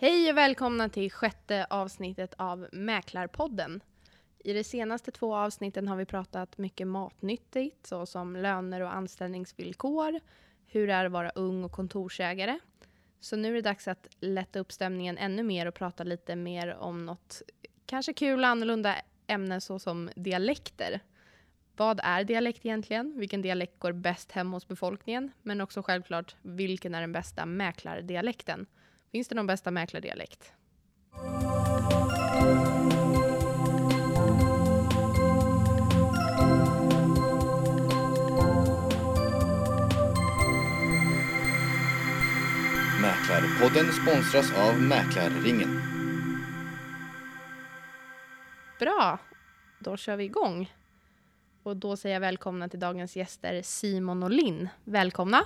Hej och välkomna till sjätte avsnittet av Mäklarpodden. I de senaste två avsnitten har vi pratat mycket matnyttigt, såsom löner och anställningsvillkor, hur det är att vara ung och kontorsägare. Så nu är det dags att lätta upp stämningen ännu mer och prata lite mer om något kanske kul och annorlunda ämne såsom dialekter. Vad är dialekt egentligen? Vilken dialekt går bäst hem hos befolkningen? Men också självklart, vilken är den bästa mäklardialekten? Finns det någon bästa mäklardialekt? Mäklarpodden sponsras av Mäklarringen. Bra, då kör vi igång. Och då säger jag välkomna till dagens gäster Simon och Linn. Välkomna.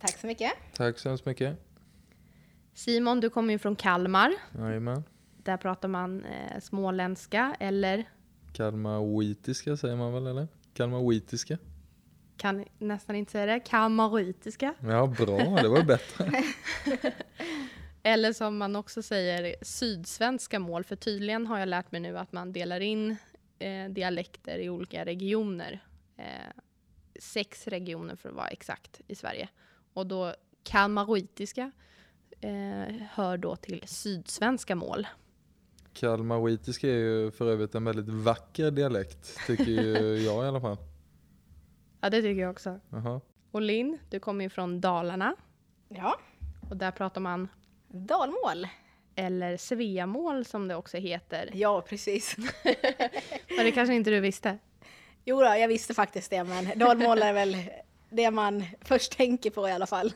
Tack så mycket. Tack så hemskt mycket. Simon, du kommer ju från Kalmar. Jajamän. Där pratar man småländska eller? Kalmaroitiska säger man väl, eller? Kalmaroitiska. Kan nästan inte säga det. Kalmaroitiska. Ja, bra. Det var bättre. Eller som man också säger, sydsvenska mål. För tydligen har jag lärt mig nu att man delar in dialekter i olika regioner. 6 regioner för att vara exakt i Sverige. Och då kalmaroitiska hör då till sydsvenska mål. Kalmaroitiska är ju för övrigt en väldigt vacker dialekt, tycker ju jag i alla fall. Ja, det tycker jag också. Uh-huh. Och Linn, du kommer ju från Dalarna. Ja. Och där pratar man dalmål. Eller sveamål som det också heter. Ja, precis. Men det kanske inte du visste. Jo då, jag visste faktiskt det, men dalmål är väl det man först tänker på i alla fall.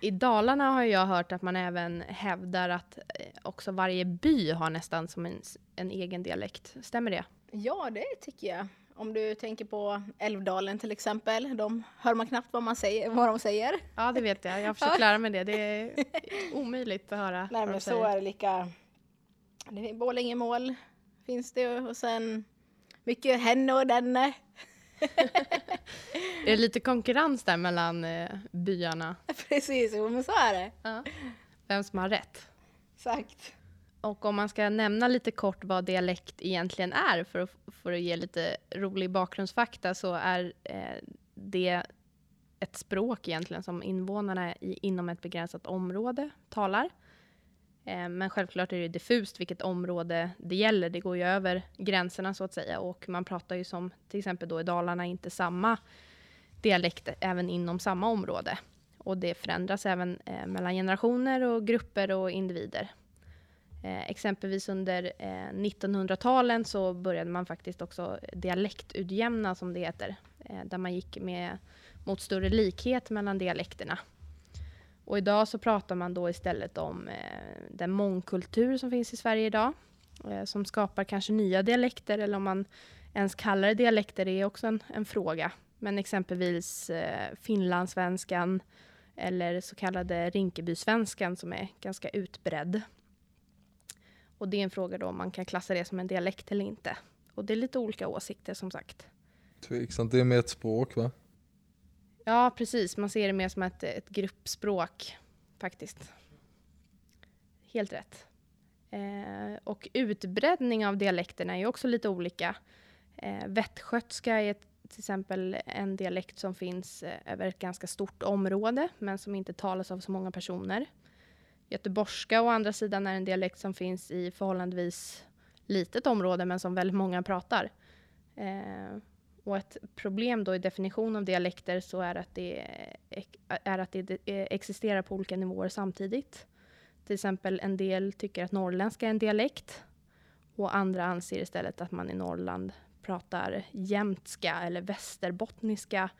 I Dalarna har jag hört att man även hävdar att också varje by har nästan som en egen dialekt. Stämmer det? Ja, det tycker jag. Om du tänker på Älvdalen till exempel, de hör man knappt vad de säger. Ja, det vet jag. Jag försöker lära mig det. Det är omöjligt att höra. Nej, men så är det lika. Det är Bolingemål finns det, och sen mycket henne och denne. Det är lite konkurrens där mellan byarna. Precis, men så är det. Ja. Vem som har rätt. Exakt. Och om man ska nämna lite kort vad dialekt egentligen är för att ge lite rolig bakgrundsfakta, så är det ett språk egentligen som invånarna inom ett begränsat område talar. Men självklart är det diffust vilket område det gäller. Det går ju över gränserna så att säga. Och man pratar ju som till exempel då i Dalarna inte samma dialekt även inom samma område. Och det förändras även mellan generationer och grupper och individer. Exempelvis under 1900-talen så började man faktiskt också dialektutjämna som det heter. Där man gick mot större likhet mellan dialekterna. Och idag så pratar man då istället om den mångkultur som finns i Sverige idag. Som skapar kanske nya dialekter, eller om man ens kallar det dialekter, det är också en fråga. Men exempelvis finlandssvenskan eller så kallade Rinkebysvenskan som är ganska utbredd. Och det är en fråga då om man kan klassa det som en dialekt eller inte. Och det är lite olika åsikter som sagt. Tveksamt, det är med ett språk va? Ja, precis. Man ser det mer som ett gruppspråk faktiskt. Helt rätt. Och utbredning av dialekterna är ju också lite olika. Västgötska är till exempel en dialekt som finns över ett ganska stort område, men som inte talas av så många personer. Göteborgska å andra sidan är en dialekt som finns i förhållandevis litet område, men som väldigt många pratar. Och ett problem då i definition av dialekter så är att det existerar på olika nivåer samtidigt. Till exempel en del tycker att norrländska är en dialekt och andra anser istället att man i Norrland pratar jämtska eller västerbottniska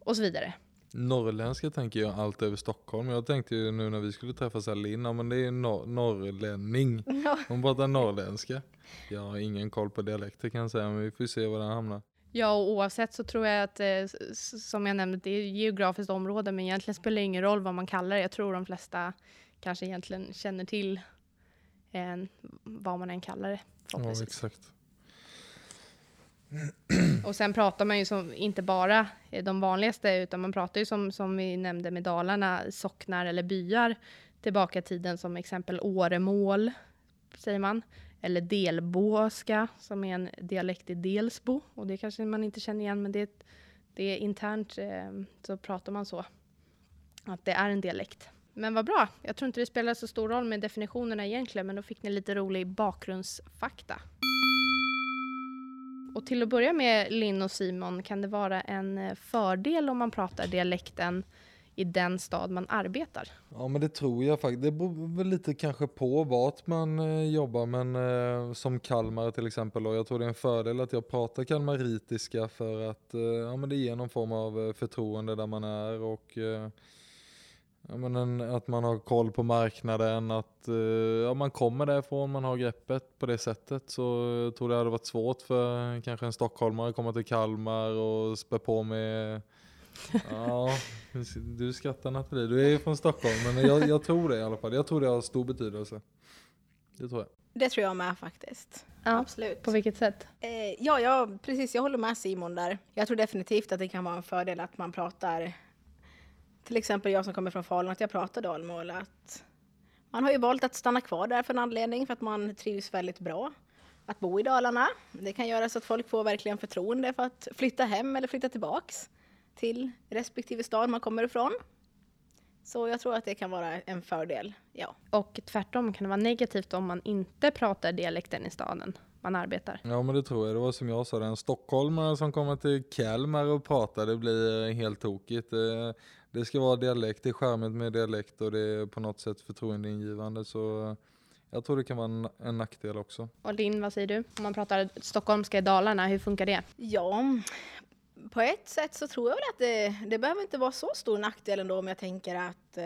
och så vidare. Norrländska tänker jag allt över Stockholm. Jag tänkte ju nu när vi skulle träffas här, Linn, men det är norrlänning. Hon pratar norrländska. Jag har ingen koll på dialekter kan jag säga, men vi får se var den hamnar. Ja, och oavsett så tror jag att, som jag nämnde, det är geografiskt område, men egentligen spelar det ingen roll vad man kallar det. Jag tror de flesta kanske egentligen känner till vad man än kallar det. Ja, exakt. Och sen pratar man ju som, inte bara de vanligaste, utan man pratar ju som vi nämnde med Dalarna, socknar eller byar. tillbaka i tiden, som exempel Åremål säger man, eller delbåska som är en dialekt i Delsbo, och det kanske man inte känner igen, men det är internt så pratar man så att det är en dialekt. Men vad bra, jag tror inte det spelar så stor roll med definitionerna egentligen, men då fick ni lite rolig bakgrundsfakta. Och till att börja med, Linn och Simon, kan det vara en fördel om man pratar dialekten i den stad man arbetar? Ja, men det tror jag faktiskt. Det beror väl lite kanske på vart man jobbar, men som Kalmar till exempel, och jag tror det är en fördel att jag pratar kalmaritiska för att men det ger någon form av förtroende där man är, och att man har koll på marknaden, att man kommer därifrån, man har greppet på det sättet. Så jag tror det hade varit svårt för kanske en stockholmare att komma till Kalmar och spä på med... Ja, du skrattar Nathalie, du är ju från Stockholm, men jag tror det i alla fall. Jag tror det har stor betydelse. Det tror jag. Det tror jag med faktiskt. Ja, absolut. På vilket sätt? Precis, jag håller med Simon där. Jag tror definitivt att det kan vara en fördel att man pratar... Till exempel jag som kommer från Falun, att jag pratar dalmål, att man har ju valt att stanna kvar där för en anledning, för att man trivs väldigt bra att bo i Dalarna. Det kan göra så att folk får verkligen förtroende för att flytta hem eller flytta tillbaks till respektive stad man kommer ifrån. Så jag tror att det kan vara en fördel, ja. Och tvärtom kan det vara negativt om man inte pratar dialekten i staden man arbetar. Ja, men det tror jag. Det var som jag sa, en stockholmare som kommer till Kalmar och pratar, det blir helt tokigt. Det ska vara dialekt, det är charmigt med dialekt och det är på något sätt förtroendeingivande, så jag tror det kan vara en nackdel också. Och Linn, vad säger du? Om man pratar stockholmska i Dalarna, hur funkar det? Ja, på ett sätt så tror jag att det behöver inte vara så stor nackdel ändå, om jag tänker att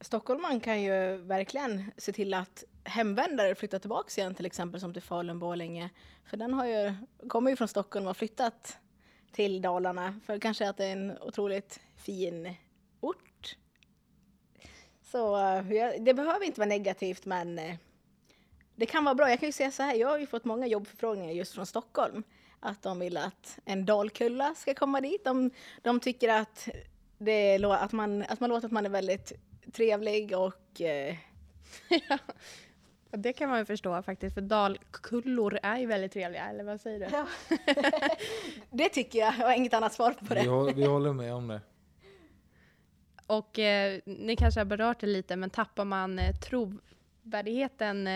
stockholmaren kan ju verkligen se till att hemvändare flyttar tillbaka igen, till exempel som till Falun, Borlänge. För den kommer ju från Stockholm och har flyttat till Dalarna, för kanske att det är en otroligt fin ort. Så det behöver inte vara negativt, men det kan vara bra. Jag kan ju säga så här, jag har ju fått många jobbförfrågningar just från Stockholm. Att de vill att en dalkulla ska komma dit. De tycker att, man låter att man är väldigt trevlig och... Ja, det kan man ju förstå faktiskt, för dalkullor är ju väldigt trevliga, eller vad säger du? Ja. Det tycker jag har inget annat svar på det. Vi håller med om det. Och ni kanske har berört det lite, men tappar man trovärdigheten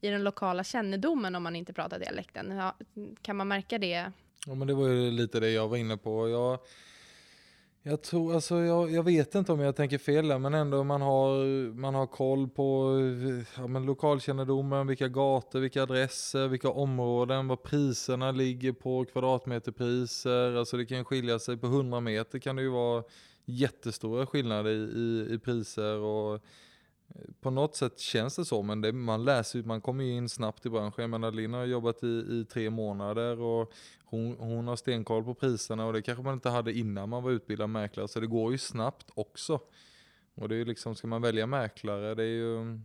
i den lokala kännedomen om man inte pratar dialekten? Ja, kan man märka det? Ja, men det var ju lite det jag var inne på. Jag tror, alltså jag vet inte om jag tänker fel där, men ändå man har koll på lokalkännedomen, vilka gator, vilka adresser, vilka områden, vad priserna ligger på, kvadratmeterpriser. Alltså det kan skilja sig på 100 meter, kan det ju vara jättestora skillnader i priser, och på något sätt känns det så, men man kommer ju in snabbt i branschen. Jag menar, Lina har jobbat i 3 månader och hon har stenkoll på priserna, och det kanske man inte hade innan man var utbildad mäklare, så det går ju snabbt också. Och det är ju liksom, ska man välja mäklare, det är ju,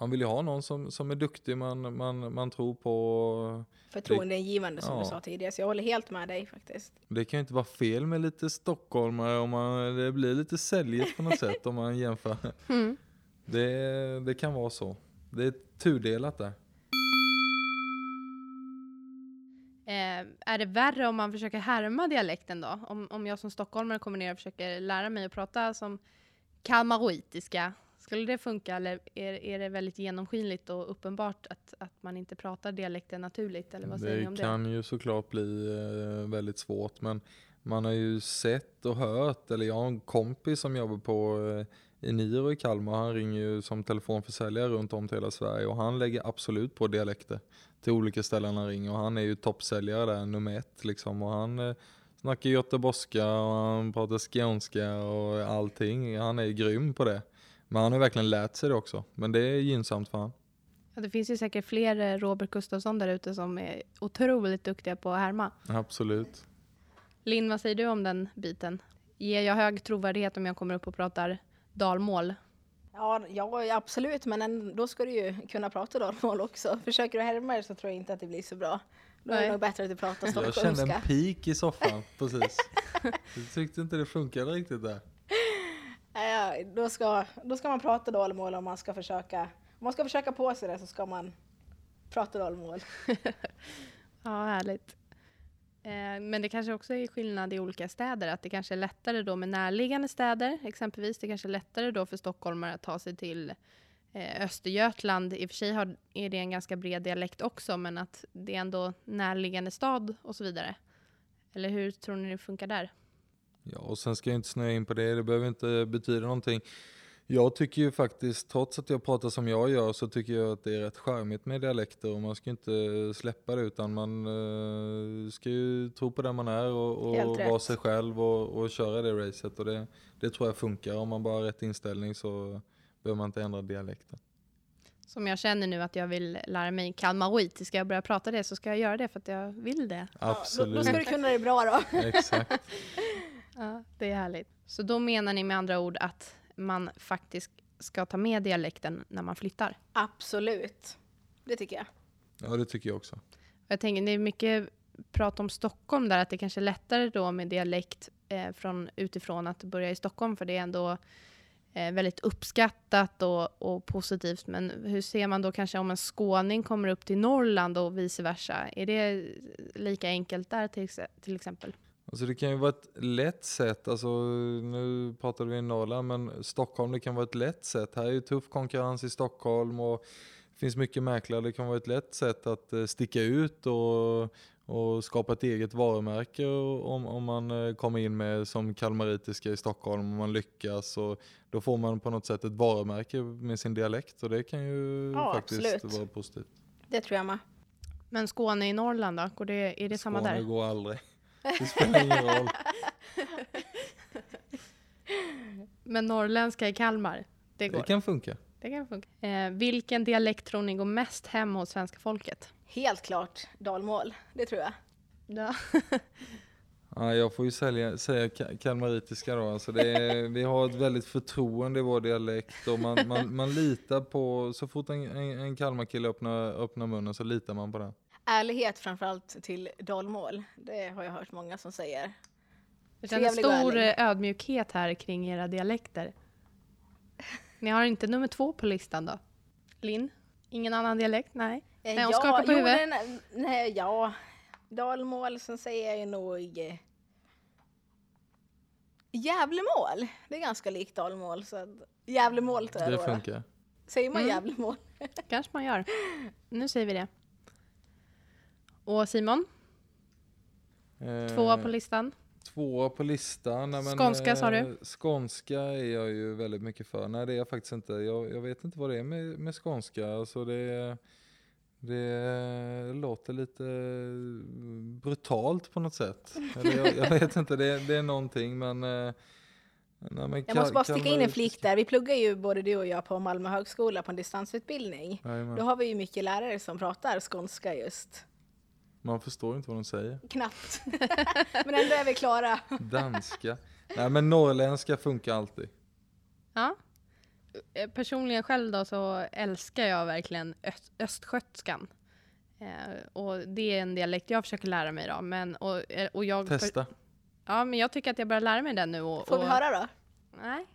man vill ju ha någon som är duktig, man tror på. Förtroendeingivande som du sa tidigare, så jag håller helt med dig faktiskt. Det kan ju inte vara fel med lite stockholmare, det blir lite säljigt på något sätt om man jämför. Mm. Det kan vara så. Det är tudelat där. Är det värre om man försöker härma dialekten då? Om jag som stockholmare kommer ner och försöker lära mig att prata som kalmaroitiska, skulle det funka, eller är det väldigt genomskinligt och uppenbart att man inte pratar dialekten naturligt? Eller vad säger ni om det? Det kan ju såklart bli väldigt svårt, men man har ju sett och hört, eller jag har en kompis som jobbar på i Niro i Kalmar, han ringer ju som telefonförsäljare runt om till hela Sverige, och han lägger absolut på dialekter till olika ställen han ringer, och han är ju toppsäljare där, nummer 1 liksom, och han snackar göteborgska och han pratar skånska och allting, han är ju grym på det. Men han har verkligen lärt sig det också. Men det är gynnsamt för han. Ja, det finns ju säkert fler Robert Gustafsson där ute som är otroligt duktiga på att härma. Absolut. Linn, vad säger du om den biten? Ger jag hög trovärdighet om jag kommer upp och pratar dalmål? Ja, absolut. Men då ska du ju kunna prata dalmål också. Försöker du härma det så tror jag inte att det blir så bra. Då är det nog bättre att du pratar stockholmska. Jag kände en pik i soffan, precis. Jag tyckte inte det funkade riktigt där. då ska man prata dalmål om man ska försöka. Om man ska försöka på sig det så ska man prata dalmål. Ja, härligt. Men det kanske också är skillnad i olika städer. Att det kanske är lättare då med närliggande städer. Exempelvis det kanske är lättare då för stockholmare att ta sig till Östergötland. I och för sig är det en ganska bred dialekt också. Men att det är ändå närliggande stad och så vidare. Eller hur tror ni det funkar där? Ja, och sen ska jag inte snöa in på det. Det behöver inte betyda någonting. Jag tycker ju faktiskt, trots att jag pratar som jag gör, så tycker jag att det är rätt charmigt med dialekter och man ska inte släppa det, utan man ska ju tro på det man är och vara sig själv och köra det racet. Och det tror jag funkar. Om man bara har rätt inställning så behöver man inte ändra dialekten. Som jag känner nu att jag vill lära mig kalmaroitiska, jag börjar prata det, så ska jag göra det för att jag vill det. Absolut. Ja, då ska du kunna det bra då. Exakt. Ja, det är härligt. Så då menar ni med andra ord att man faktiskt ska ta med dialekten när man flyttar? Absolut. Det tycker jag. Ja, det tycker jag också. Jag tänker, det är mycket prat om Stockholm där, att det kanske är lättare då med dialekt från utifrån att börja i Stockholm, för det är ändå väldigt uppskattat och positivt. Men hur ser man då kanske om en skåning kommer upp till Norrland och vice versa? Är det lika enkelt där till exempel? Alltså det kan ju vara ett lätt sätt, alltså nu pratar vi i Norrland, men Stockholm det kan vara ett lätt sätt. Här är ju tuff konkurrens i Stockholm och det finns mycket mäklare. Det kan vara ett lätt sätt att sticka ut och skapa ett eget varumärke om man kommer in med som kalmaritiska i Stockholm och man lyckas. Och då får man på något sätt ett varumärke med sin dialekt och det kan ju vara positivt. Det tror jag med. Men Skåne i Norrland då? Är det samma där? Skåne går aldrig. Det spelar ingen roll. Men norrländska i Kalmar, det går. Det kan funka. Det kan funka. Vilken dialekt tror ni går mest hem hos svenska folket? Helt klart dalmål, det tror jag. Ja. Ja, jag får ju säga kalmaritiska då. Alltså vi har ett väldigt förtroende i vår dialekt och man litar på, så fort en kalmarkille öppnar munnen så litar man på det. Ärlighet framförallt till dalmål. Det har jag hört många som säger. Det är en stor ödmjukhet här kring era dialekter. Ni har inte nummer 2 på listan då? Linn? Ingen annan dialekt? Nej. Nej, hon skakar på huvudet. Nej, ja. Dalmål som säger jag nog Jävlemål. Det är ganska likt dalmål. Så Jävlemål tror jag. Det funkar. Då. Säger man Jävlemål? Kanske man gör. Nu säger vi det. Och Simon? 2 på listan. 2 på listan. Nej, men, skånska sa du? Skånska är jag ju väldigt mycket för. Nej, det är jag faktiskt inte. Jag vet inte vad det är med skånska. Alltså det låter lite brutalt på något sätt. Eller jag vet inte, det är någonting. Men, jag måste bara sticka in en flik där. Vi pluggar ju både du och jag på Malmö högskola på en distansutbildning. Jajamän. Då har vi ju mycket lärare som pratar skånska just. Man förstår inte vad de säger. Knappt. Men ändå är vi klara. Danska. Nej, men norrländska funkar alltid. Ja. Personligen själv då så älskar jag verkligen östgötskan. Och det är en dialekt jag försöker lära mig då. Men, och jag testa. Ja, men jag tycker att jag börjar lära mig den nu. Får vi höra då? Nej.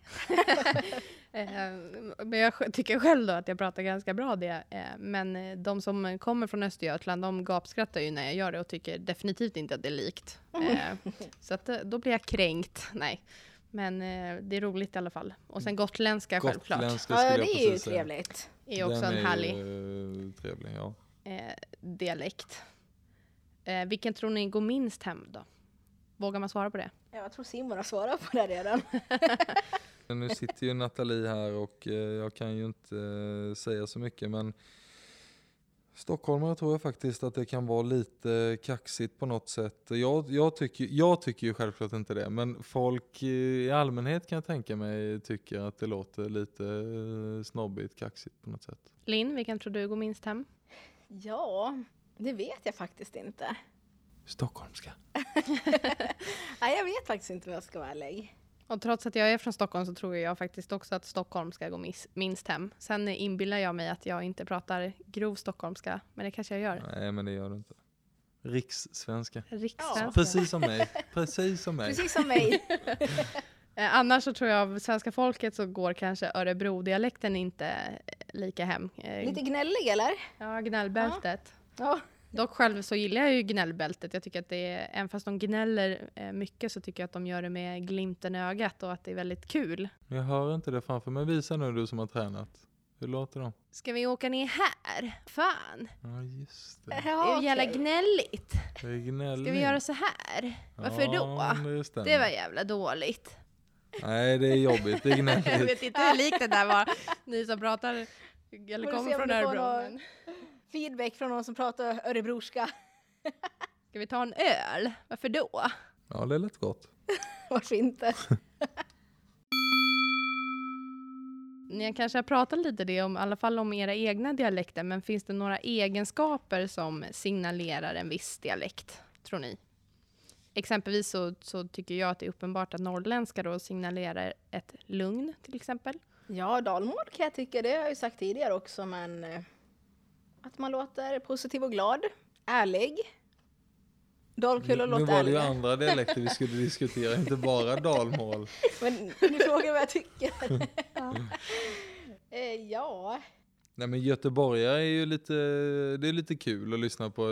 Men jag tycker själv då att jag pratar ganska bra det. Men de som kommer från Östergötland, de gapskrattar ju när jag gör det och tycker definitivt inte att det är likt. Så att då blir jag kränkt. Nej. Men det är roligt i alla fall. Och sen gotländska självklart. Gotländska skulle jag precis säga. Ja, det är ju trevligt. Det är också en härlig trevlig, ja. Dialekt. Vilken tror ni går minst hem då? Vågar man svara på det? Jag tror Simon har svarat på det redan. Nu sitter ju Nathalie här och jag kan ju inte säga så mycket, men stockholmare tror jag faktiskt att det kan vara lite kaxigt på något sätt. Jag tycker ju självklart inte det, men folk i allmänhet kan jag tänka mig tycker att det låter lite snobbigt, kaxigt på något sätt. Linn, vilken tror du går minst hem? Ja, det vet jag faktiskt inte. Stockholmska. Nej, jag vet faktiskt inte vad jag ska vara ärlig. Och trots att jag är från Stockholm så tror jag faktiskt också att stockholmska går minst hem. Sen inbillar jag mig att jag inte pratar grov stockholmska, men det kanske jag gör. Nej, men det gör du inte. Rikssvenska. Ja. Precis som mig. Annars så tror jag av svenska folket så går kanske Örebro-dialekten inte lika hem. Lite gnällig eller? Ja, gnällbältet. Ja. Dock själv så gillar jag ju gnällbältet. Jag tycker att det är, även fast de gnäller mycket så tycker jag att de gör det med glimten i ögat och att det är väldigt kul. Jag hör inte det framför mig. Visa nu du som har tränat. Hur låter de? Ska vi åka ner här? Fan. Ja, just det. Ja, det är ju jävla gnälligt. Det är gnälligt. Ska vi göra så här? Varför ja, då? Just det var jävla dåligt. Nej, det är jobbigt. Det är gnälligt. Jag vet inte hur likt det där var. Ni som pratar, eller kommer från Örebro. Feedback från någon som pratar örebroska. Ska vi ta en öl? Varför då? Ja, det är lätt gott. Varför inte? Ni kanske har pratat lite det om, i alla fall om era egna dialekter. Men finns det några egenskaper som signalerar en viss dialekt, tror ni? Exempelvis så tycker jag att det är uppenbart att norrländska då signalerar ett lugn, till exempel. Ja, dalmål kan jag tycka. Det har jag ju sagt tidigare också, men att man låter positiv och glad, ärlig. Dalkull och låter ärlig. Nu var det ju andra dialekter vi skulle diskutera, inte bara dalmål. Men nu frågar vad jag tycker. Ja. Ja. Nej, men göteborgare är ju lite, det är lite kul att lyssna på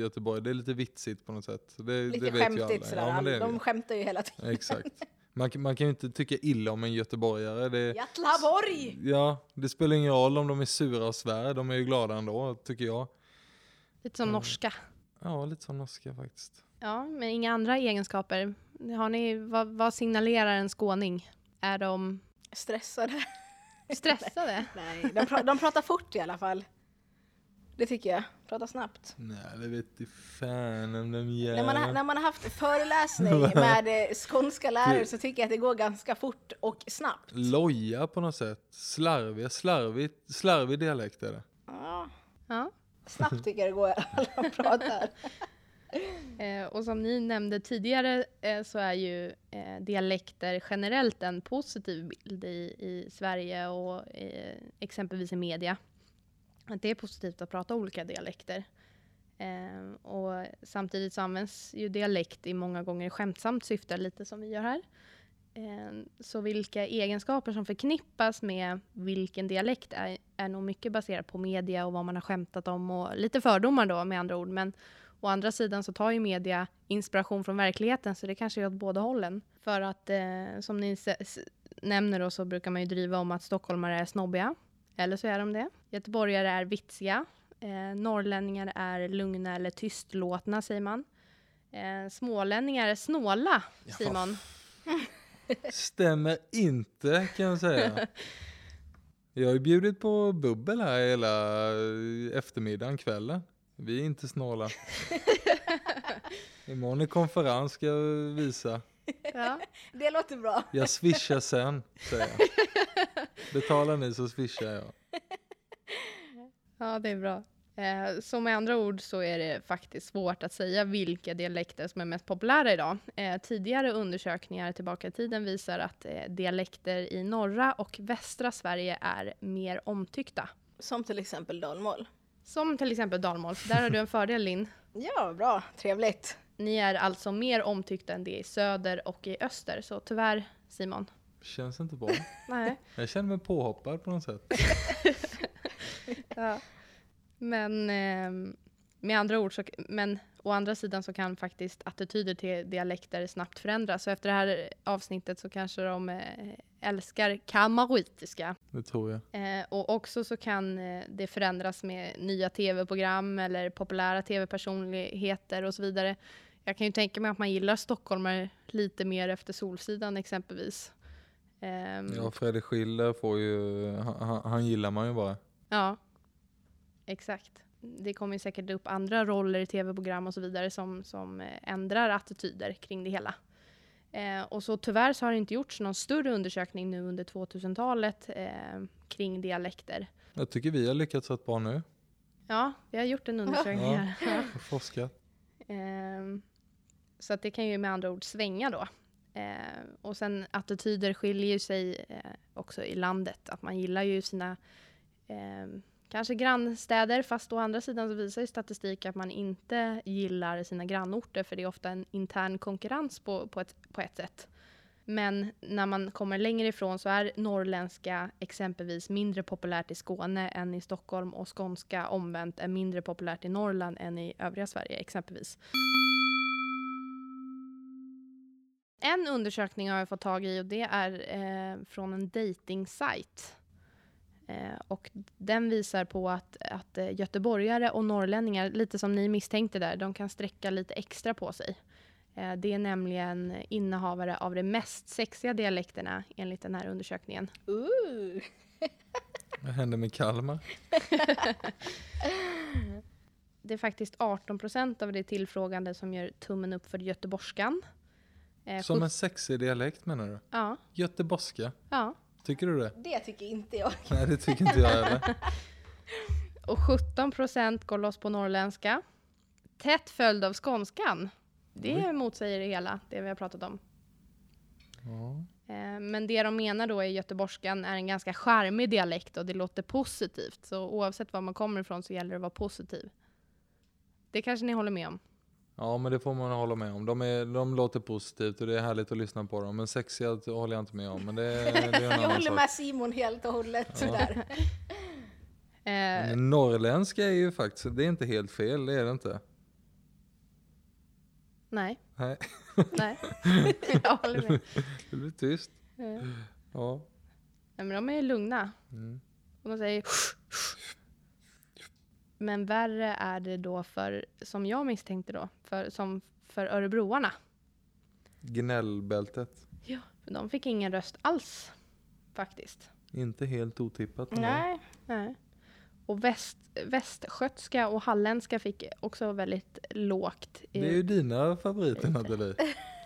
Göteborg. Det är lite vitsigt på något sätt. Det vet skämtigt ju alla. Sådär. Ja, det de skämtar ju hela tiden. Exakt. Man kan ju inte tycka illa om en göteborgare. Jätlaborg! Ja, det spelar ingen roll om de är sura och svär. De är ju glada ändå, tycker jag. Lite som norska. Ja, lite som norska faktiskt. Ja, men inga andra egenskaper. Har ni, vad signalerar en skåning? Är de stressade? Stressade? Nej, de pratar fort i alla fall. Det tycker jag. Prata snabbt. Nej, det vet du fan om de gör. När man har haft föreläsning med skånska lärare så tycker jag att det går ganska fort och snabbt. Loja på något sätt. Slarvig dialekt är det. Ja. Snabbt tycker jag det går i alla fall att prata. Och som ni nämnde tidigare så är ju dialekter generellt en positiv bild i Sverige och exempelvis i media. Att det är positivt att prata olika dialekter. Och samtidigt så används ju dialekt i många gånger skämtsamt syfte, lite som vi gör här. Så vilka egenskaper som förknippas med vilken dialekt är nog mycket baserat på media och vad man har skämtat om och lite fördomar då med andra ord. Men å andra sidan så tar ju media inspiration från verkligheten, så det kanske är åt båda hållen. För att som ni nämner då, så brukar man ju driva om att stockholmare är snobbiga. Eller så är de det. Göteborgare är vitsiga. Norrlänningar är lugna eller tystlåtna, säger man. Smålänningar är snåla, Simon. Stämmer inte, kan jag säga. Jag har ju bjudit på bubbel här hela eftermiddagen, kvällen. Vi är inte snåla. Imorgon är konferens, ska jag visa. Ja. Det låter bra. Jag swishar sen, säger jag. Betalar ni så swishar jag. Ja, det är bra. Så med andra ord så är det faktiskt svårt att säga vilka dialekter som är mest populära idag. Tidigare undersökningar tillbaka i tiden visar att dialekter i norra och västra Sverige är mer omtyckta. Som till exempel dalmål. Där har du en fördel, Linn. Ja, bra. Trevligt. Ni är alltså mer omtyckta än det i söder och i öster. Så tyvärr, Simon. Känns inte bra. Nej. Jag känner mig påhoppad på något sätt. Ja. Men med andra ord så, men å andra sidan så kan faktiskt attityder till dialekter snabbt förändras. Så efter det här avsnittet så kanske de älskar kalmaroitiska. Det tror jag. Och också så kan det förändras med nya tv-program eller populära tv-personligheter och så vidare. Jag kan ju tänka mig att man gillar stockholmare lite mer efter Solsidan exempelvis. Ja, Fredrik Schiller får ju, han gillar man ju bara. Ja, exakt. Det kommer säkert upp andra roller i tv-program och så vidare som ändrar attityder kring det hela. Och så tyvärr så har det inte gjorts någon större undersökning nu under 2000-talet kring dialekter. Jag tycker vi har lyckats rätt bra nu. Ja, vi har gjort en undersökning här. Ja, forskat. Så att det kan ju med andra ord svänga då. Och sen attityder skiljer sig också i landet. Att man gillar ju sina... kanske grannstäder, fast å andra sidan så visar ju statistik att man inte gillar sina grannorter, för det är ofta en intern konkurrens på ett sätt. Men när man kommer längre ifrån så är norrländska exempelvis mindre populärt i Skåne än i Stockholm, och skånska omvänt är mindre populärt i Norrland än i övriga Sverige exempelvis. En undersökning har jag fått tag i, och det är från en dejtingsajt. Och den visar på att göteborgare och norrlänningar, lite som ni misstänkte där, de kan sträcka lite extra på sig. Det är nämligen innehavare av de mest sexiga dialekterna enligt den här undersökningen. Vad hände med Kalmar? Det är faktiskt 18% av de tillfrågade som gör tummen upp för göteborgskan. Som en sexig dialekt menar du? Ja. Göteborgska? Ja. Tycker du det? Det tycker inte jag. Nej, det tycker inte jag heller. Och 17% går loss på norrländska. Tätt följd av skånskan. Det motsäger det hela, det vi har pratat om. Ja. Men det de menar då är göteborgskan är en ganska charmig dialekt och det låter positivt. Så oavsett var man kommer ifrån så gäller det att vara positiv. Det kanske ni håller med om? Ja, men det får man hålla med om. De låter positivt och det är härligt att lyssna på dem. Men sexiga håller jag inte med om. Men det är en annan jag håller sak. Med Simon helt och hållet. Ja. Men norrländska är ju faktiskt, det är inte helt fel, det är det inte. Nej. Nej. Jag håller med. Det blir tyst. Ja. Nej, men de är ju lugna. Mm. Och de säger... Men värre är det då för, som jag misstänkte då, för örebroarna. Gnällbältet. Ja, de fick ingen röst alls faktiskt. Inte helt otippat. Nej. Och västgötska och halländska fick också väldigt lågt. Det är ju dina favoriter, Nathalie.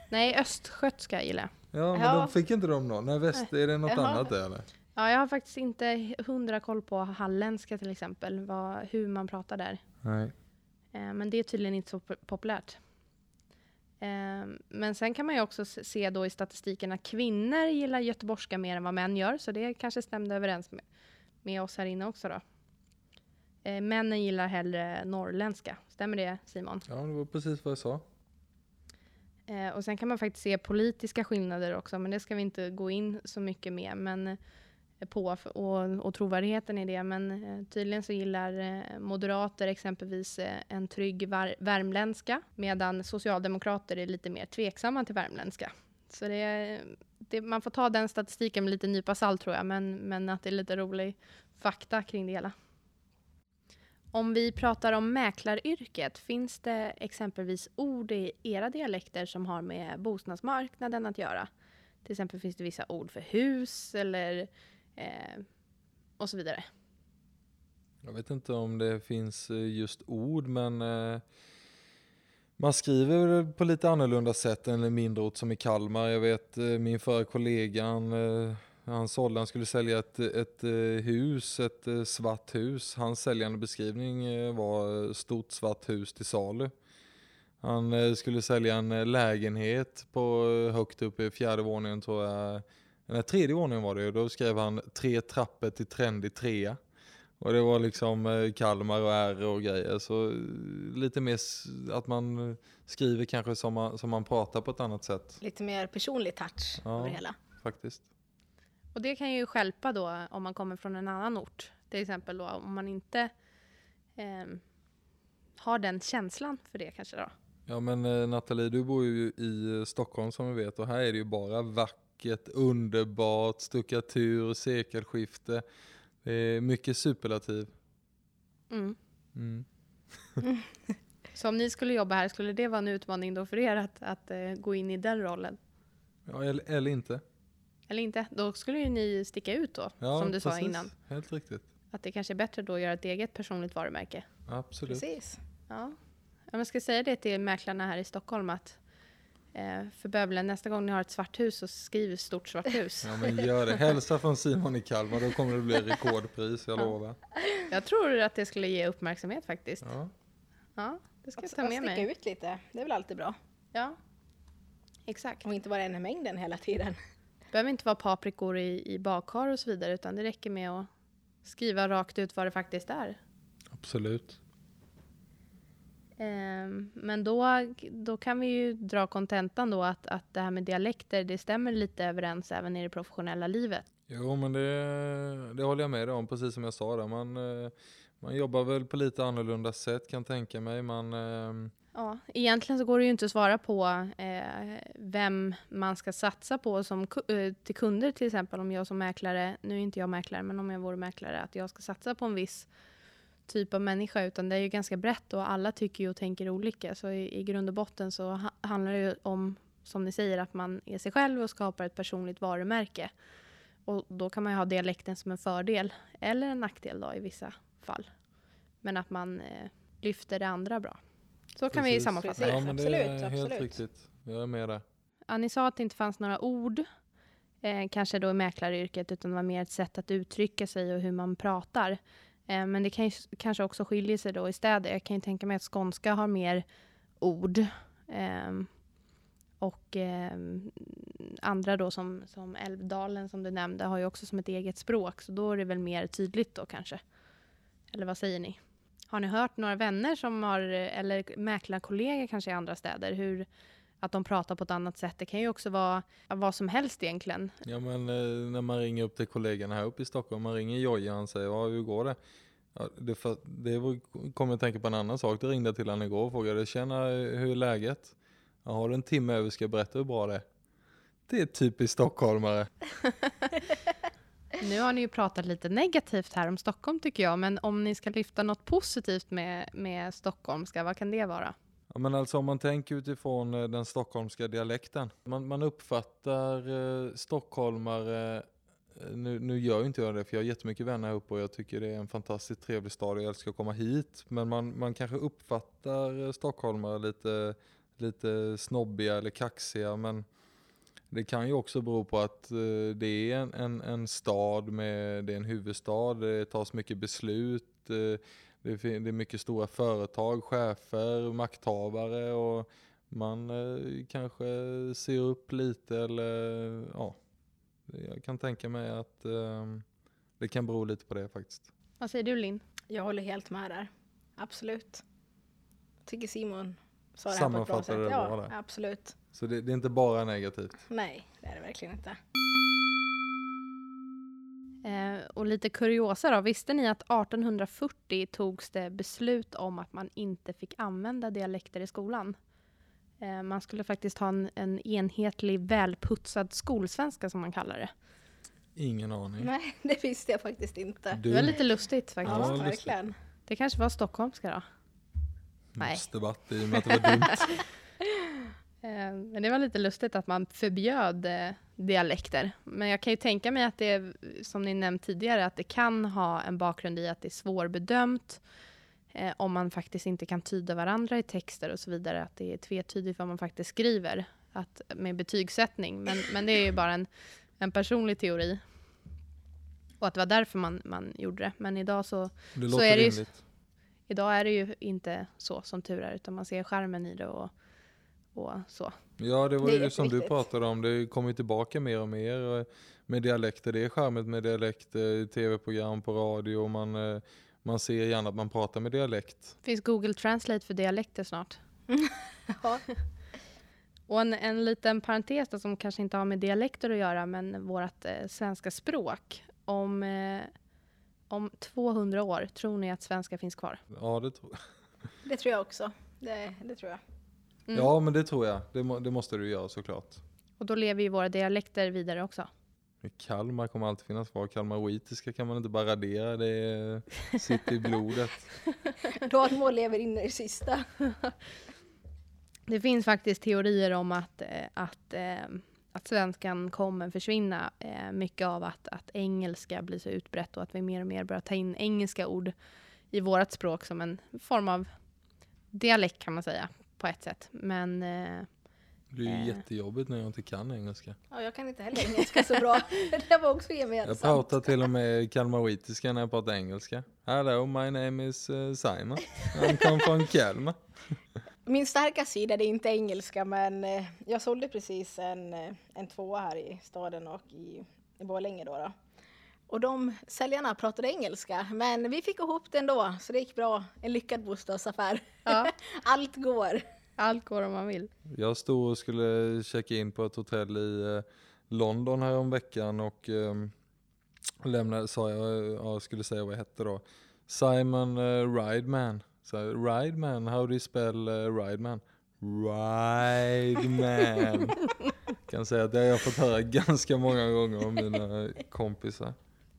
Nej, östgötska gillar jag. Ja, men de fick inte de någon. Nej, är det något annat där eller? Ja, jag har faktiskt inte 100 koll på halländska till exempel, hur man pratar där. Nej. Men det är tydligen inte så populärt. Men sen kan man ju också se då i statistiken att kvinnor gillar göteborgska mer än vad män gör. Så det kanske stämde överens med oss här inne också då. Männen gillar hellre norrländska. Stämmer det, Simon? Ja, det var precis vad jag sa. Och sen kan man faktiskt se politiska skillnader också. Men det ska vi inte gå in så mycket med. Men... på och trovärdigheten i det, men tydligen så gillar moderater exempelvis en trygg värmländska, medan socialdemokrater är lite mer tveksamma till värmländska. Så det man får ta den statistiken med lite nypa salt tror jag, men att det är lite rolig fakta kring det hela. Om vi pratar om mäklaryrket, finns det exempelvis ord i era dialekter som har med bostadsmarknaden att göra? Till exempel finns det vissa ord för hus eller och så vidare. Jag vet inte om det finns just ord, men man skriver på lite annorlunda sätt än mindre ord som i Kalmar. Jag vet min förra kollega, han sålde, han skulle sälja ett svart hus. Hans säljande beskrivning var stort svart hus till salu. Han skulle sälja en lägenhet på högt upp i fjärde våningen tror jag. Den här tredje våningen var det, och då skrev han 3 trappor till trendig 3. Och det var liksom Kalmar och R och grejer. Så lite mer att man skriver kanske som man pratar på ett annat sätt. Lite mer personlig touch över hela. Faktiskt. Och det kan ju hjälpa då om man kommer från en annan ort. Till exempel då, om man inte har den känslan för det kanske då. Ja, men Nathalie, du bor ju i Stockholm som vi vet, och här är det ju bara vackert, underbart, stuckatur, sekelskifte. Det är mycket superlativ. Mm. Så om ni skulle jobba här, skulle det vara en utmaning då för er att gå in i den rollen? Ja, eller inte. Eller inte, då skulle ju ni sticka ut då, ja, som du precis sa innan. Helt riktigt. Att det kanske är bättre då att göra ett eget personligt varumärke. Absolut. Precis. Ja. Jag ska säga det till mäklarna här i Stockholm att för bövlen, nästa gång ni har ett svart hus så skriv stort svart hus. Ja, men gör det. Hälsa från Simon i Kalmar, då kommer det bli rekordpris, jag lovar. Jag tror att det skulle ge uppmärksamhet faktiskt. Ja, det ska jag ta med mig. Sticka ut lite, det är väl alltid bra. Ja, exakt. Och inte bara den mängden hela tiden. Det behöver inte vara paprikor i bakkar och så vidare, utan det räcker med att skriva rakt ut vad det faktiskt är. Absolut. Men då kan vi ju dra kontentan då att det här med dialekter, det stämmer lite överens även i det professionella livet. Jo, men det håller jag med om, precis som jag sa där. Man jobbar väl på lite annorlunda sätt, kan tänka mig. Ja, egentligen så går det ju inte att svara på vem man ska satsa på som till kunder, till exempel om jag som mäklare, nu är inte jag mäklare men om jag vore mäklare, att jag ska satsa på en viss typ av människa, utan det är ju ganska brett och alla tycker ju och tänker olika. Så i grund och botten så handlar det ju om, som ni säger, att man är sig själv och skapar ett personligt varumärke. Och då kan man ju ha dialekten som en fördel eller en nackdel då i vissa fall. Men att man lyfter det andra bra. Så kan vi sammanfatta. Ja, men det är helt riktigt. Jag är med där. Ja, ni sa att det inte fanns några ord, kanske då i mäklaryrket, utan det var mer ett sätt att uttrycka sig och hur man pratar. Men det kan ju, kanske också skiljer sig då i städer. Jag kan ju tänka mig att skånska har mer ord. Andra då som Älvdalen som du nämnde har ju också som ett eget språk. Så då är det väl mer tydligt då kanske. Eller vad säger ni? Har ni hört några vänner som har, eller mäklarkollegor kanske i andra städer, hur att de pratar på ett annat sätt? Det kan ju också vara vad som helst egentligen. Ja, men när man ringer upp till kollegorna här uppe i Stockholm, man ringer Jojje och han säger, hur går det? Ja, det kommer jag tänka på en annan sak. Det ringde till han igår och frågade, tjena, hur är läget? Ja, har du en timme över ska jag berätta hur bra det är. Det är typiskt stockholmare. Nu har ni ju pratat lite negativt här om Stockholm tycker jag. Men om ni ska lyfta något positivt med stockholmska, vad kan det vara? Ja, men alltså om man tänker utifrån den stockholmska dialekten. Man uppfattar stockholmare, nu gör ju inte jag det för jag har jättemycket vänner här uppe och jag tycker det är en fantastiskt trevlig stad och jag älskar att komma hit. Men man kanske uppfattar stockholmare lite snobbiga eller kaxiga, men det kan ju också bero på att det är en stad det är en huvudstad, det tas mycket beslut, det är mycket stora företag, chefer, makthavare och man kanske ser upp lite eller ja, jag kan tänka mig att det kan bero lite på det faktiskt. Vad säger du, Linn? Jag håller helt med där, absolut. Tycker Simon sa det här på ett bra sätt. Ja, absolut. Så det är inte bara negativt? Nej, det är det verkligen inte. Och lite kuriosa då. Visste ni att 1840 togs det beslut om att man inte fick använda dialekter i skolan? Man skulle faktiskt ha en enhetlig, välputsad skolsvenska som man kallar det. Ingen aning. Nej, det visste jag faktiskt inte. Det var lite lustigt faktiskt. Ja, verkligen. Det kanske var stockholmska då? Nej. Debatt i och med att det var dumt. Men det var lite lustigt att man förbjöd dialekter. Men jag kan ju tänka mig att det, som ni nämnt tidigare, att det kan ha en bakgrund i att det är svårbedömt om man faktiskt inte kan tyda varandra i texter och så vidare. Att det är tvetydigt vad man faktiskt skriver med betygssättning. Men det är ju bara en personlig teori. Och att det var därför man gjorde det. Men idag så är det ju... Idag är det ju inte så som tur är, utan man ser skärmen i det och så. Ja, det var det som du pratade om. Det kommer ju tillbaka mer och mer med dialekter. Det är skärmet med dialekter, tv-program, på radio. Man ser gärna att man pratar med dialekt. Finns Google Translate för dialekter snart? Ja. Och en liten parentes då, som kanske inte har med dialekter att göra, men vårt svenska språk. Om 200 år, tror ni att svenska finns kvar? Ja, det tror jag. Det tror jag också. Det tror jag. Mm. Ja, men det tror jag. Det måste du göra såklart. Och då lever ju våra dialekter vidare också. Kalmar kommer alltid finnas kvar. Kalmaroitiska kan man inte bara radera. Det sitter i blodet. Dalmål lever in i det sista. Det finns faktiskt teorier om att svenskan kommer försvinna, mycket av att engelska blir så utbrett och att vi mer och mer börjar ta in engelska ord i vårt språk som en form av dialekt kan man säga på ett sätt. Men det är ju jättejobbigt när jag inte kan engelska. Ja, jag kan inte heller engelska så bra. Det var också gemensamt. Jag pratar till och med kalmaritiska när jag pratar engelska. Hello, my name is Simon. I'm come from Kalmar. Min starka sida, det är inte engelska, men jag sålde precis en tvåa här i staden och i Borlänge då. Och de säljarna pratade engelska, men vi fick ihop det ändå, så det gick bra. En lyckad bostadsaffär. Ja. Allt går. Allt går om man vill. Jag stod och skulle checka in på ett hotell i London här om veckan och lämnade, sa jag skulle säga vad jag hette då. Simon Rideman. Så Rideman, how do you spell Rideman? Rideman. Kan säga att det har jag fått höra ganska många gånger av mina kompisar.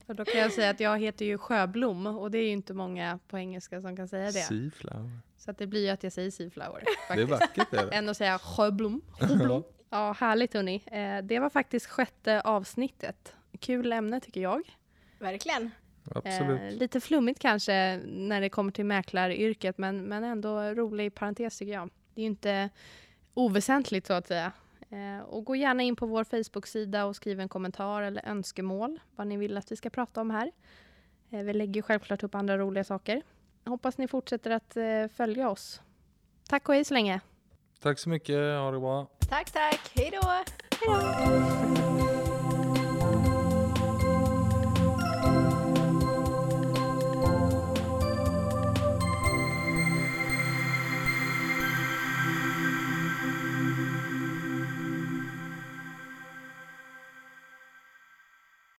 Och då kan jag säga att jag heter ju Sjöblom och det är ju inte många på engelska som kan säga det. Seaflower. Så att det blir ju att jag säger seaflower. Faktiskt. Det är vackert det. Än att säga Sjöblom. Sjöblom. Ja, härligt hörni. Det var faktiskt 6:e avsnittet. Kul ämne tycker jag. Verkligen. Absolut. Lite flummigt kanske när det kommer till mäklaryrket, men ändå rolig parentes tycker jag. Det är ju inte oväsentligt så att säga. Och gå gärna in på vår Facebook-sida och skriv en kommentar eller önskemål vad ni vill att vi ska prata om här. Vi lägger självklart upp andra roliga saker. Hoppas ni fortsätter att följa oss. Tack och hej så länge. Tack så mycket, ha det bra. Tack, tack. Hej då. Hej då.